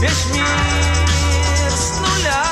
весь мир с нуля.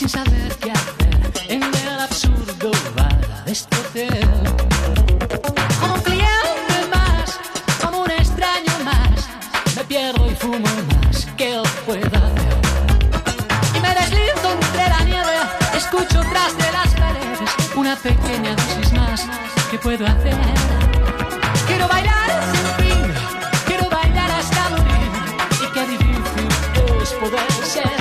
sin saber qué hacer en el absurdo bar de este hotel. Como un cliente más, como un extraño más, me pierdo y fumo más que os pueda hacer. Y me deslindo entre la nieve, escucho tras de las paredes una pequeña dosis más que puedo hacer. Quiero bailar sin fin, quiero bailar hasta morir, y qué difícil es poder ser.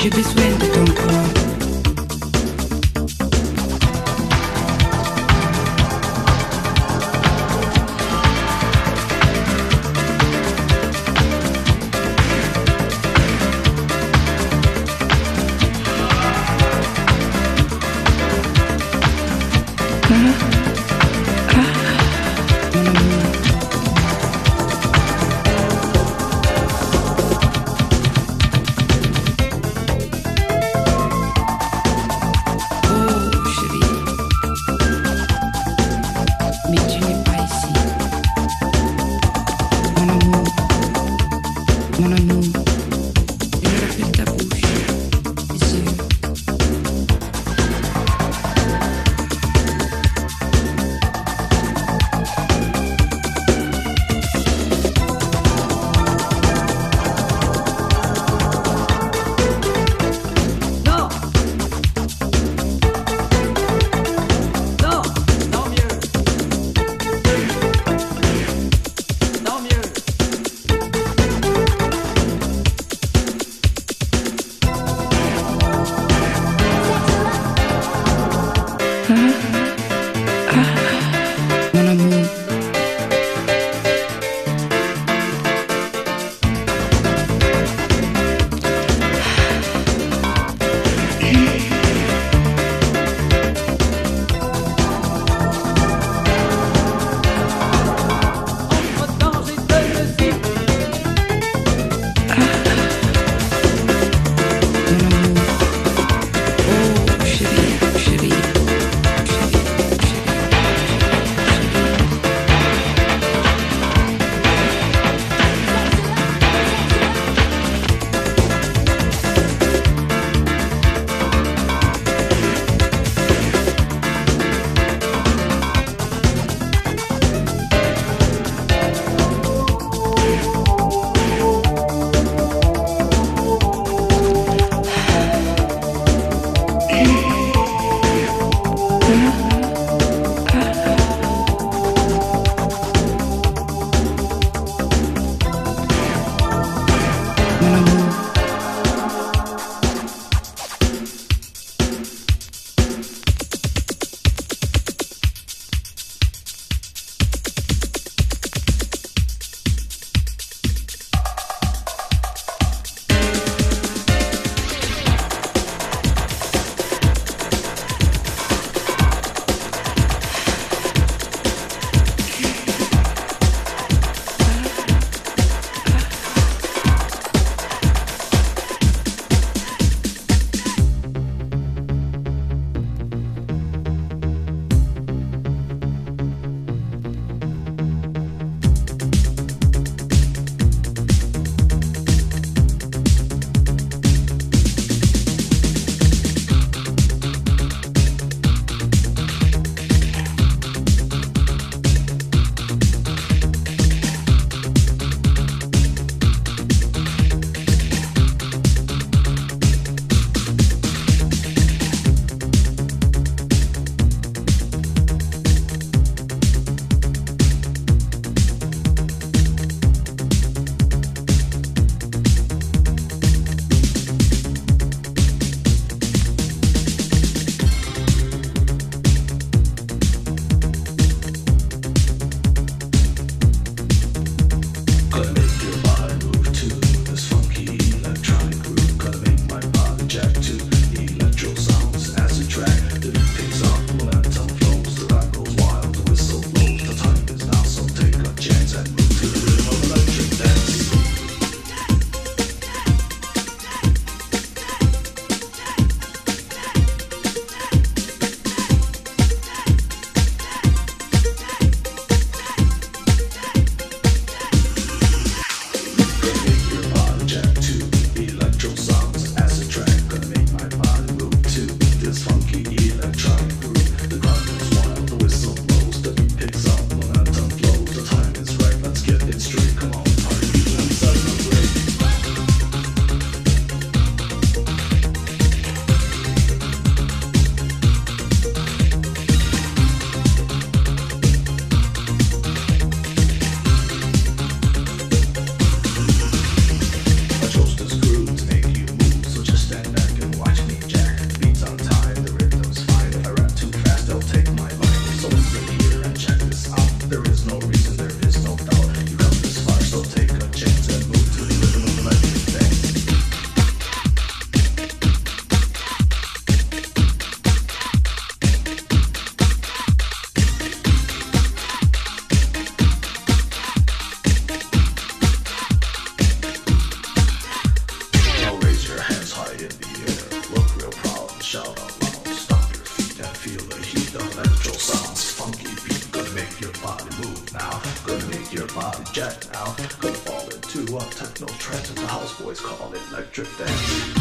Je besoin de ton corps. That's what the house boys call it, like drip dance.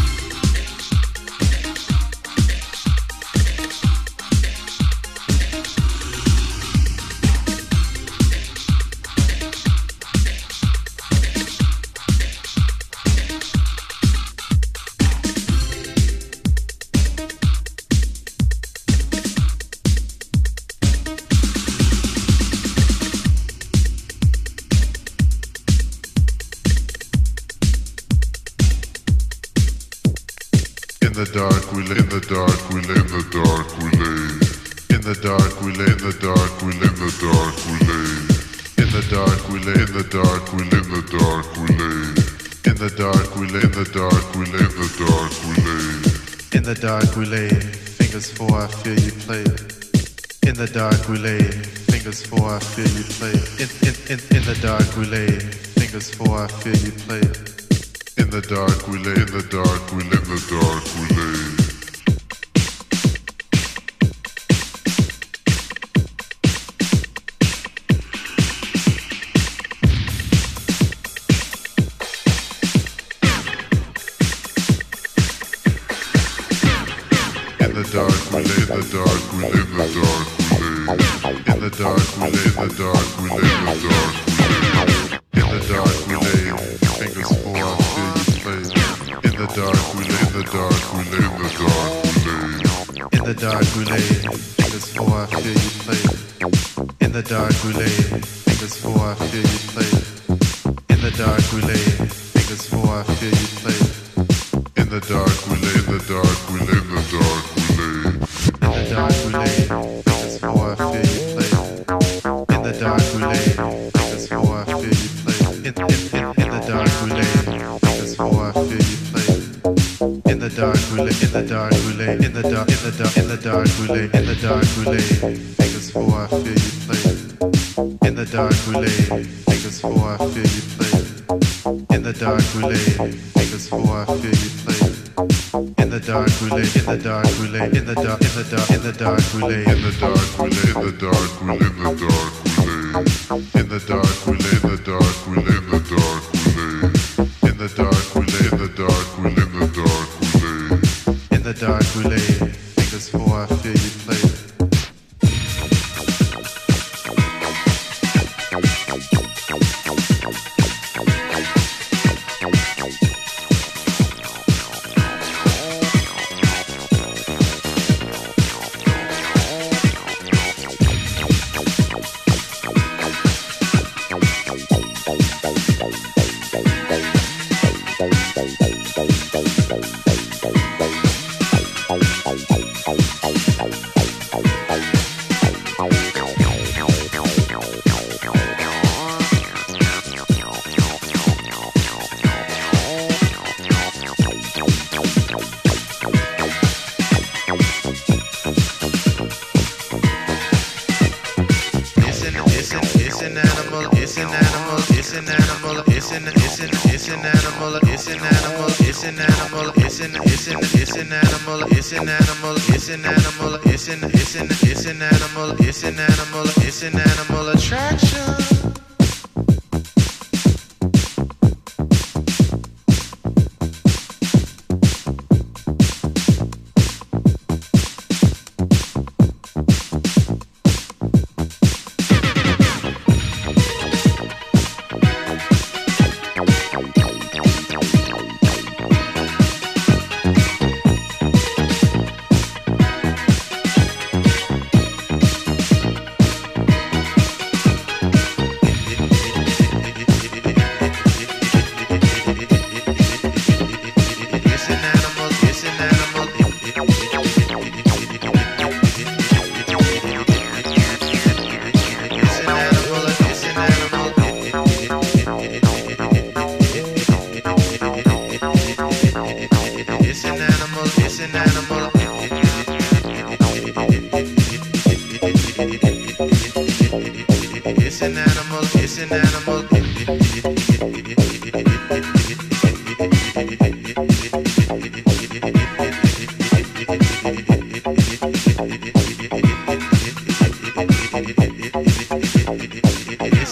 It's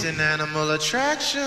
an animal attraction.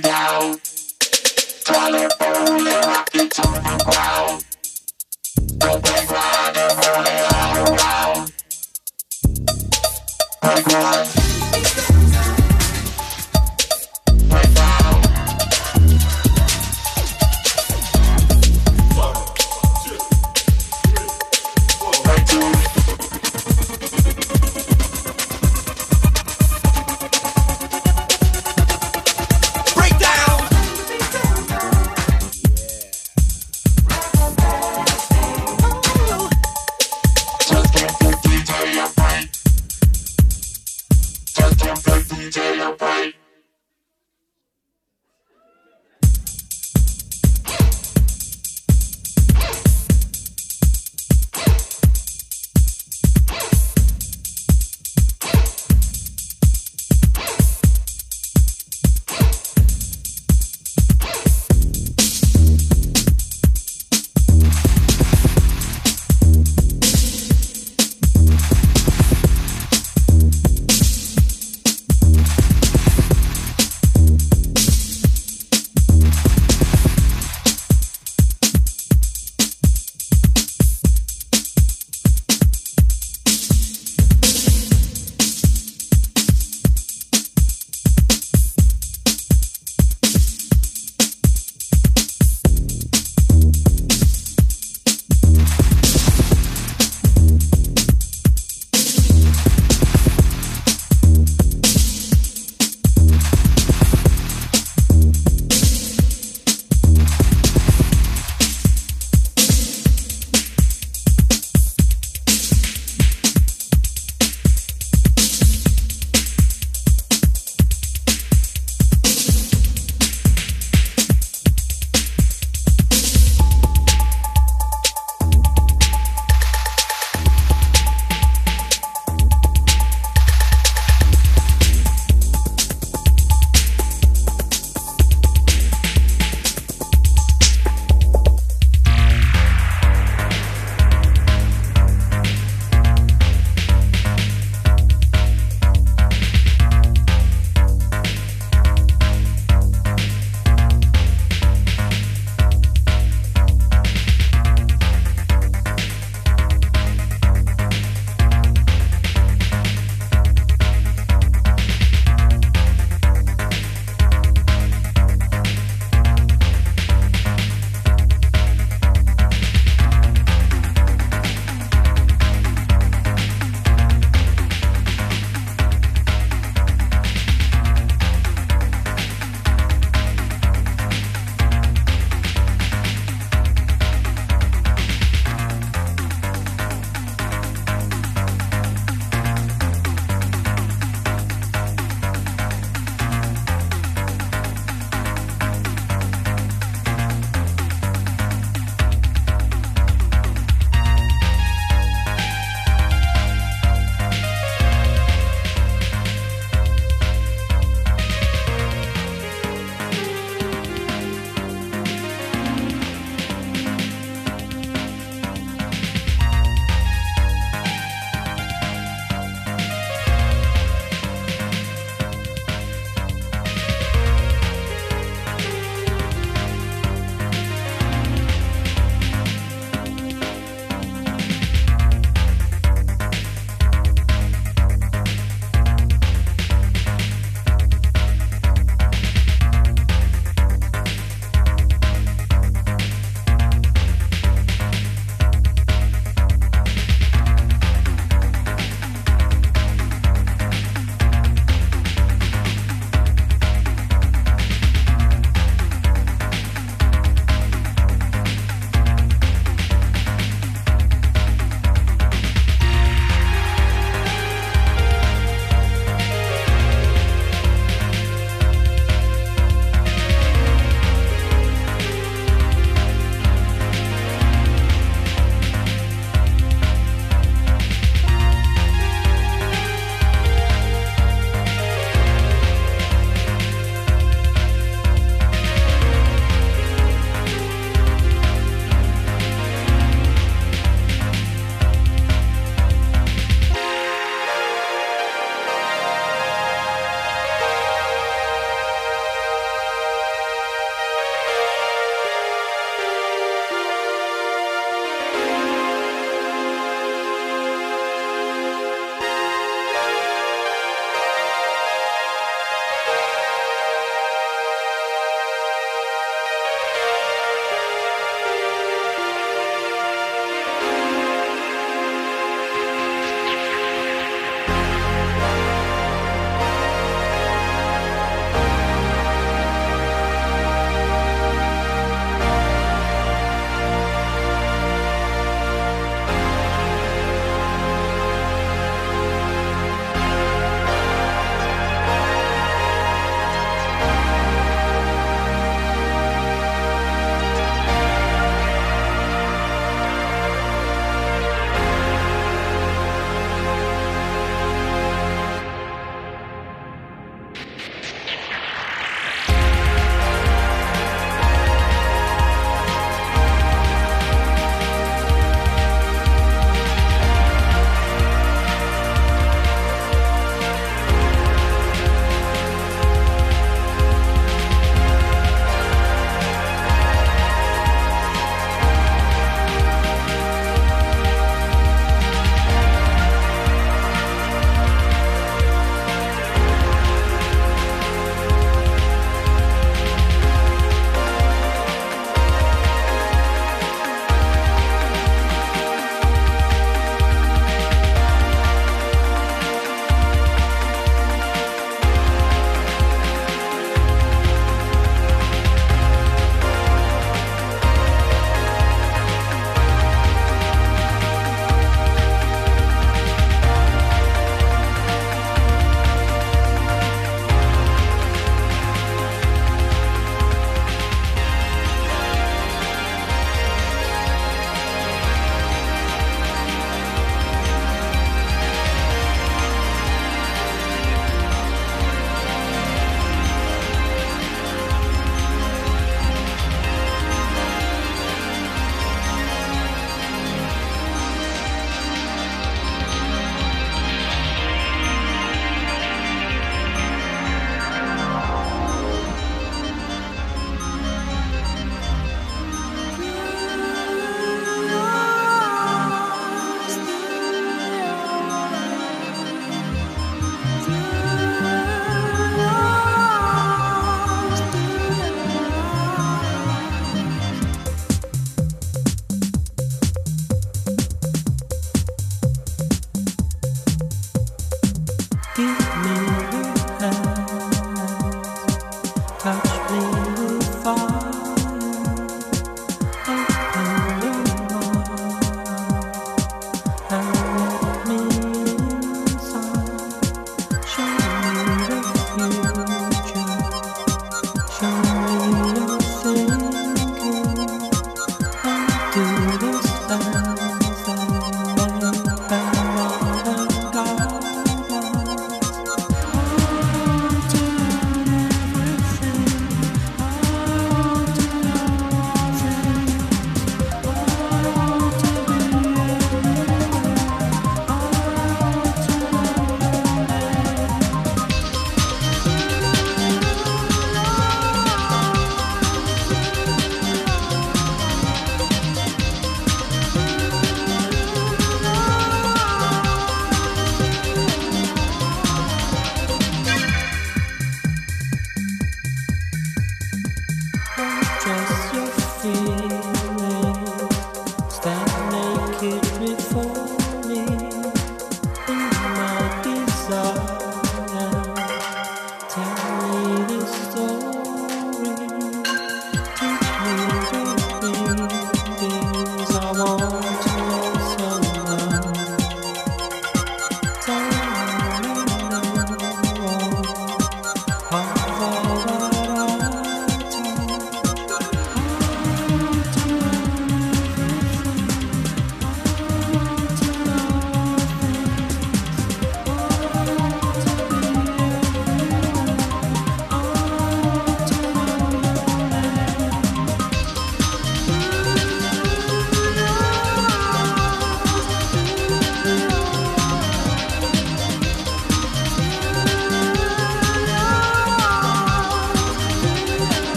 down. Try to pull your rocket to the ground. Don't break right and roll it all around. Break right. Break down. Break two. Break down. Just give the DJ a break. Just give the DJ a break.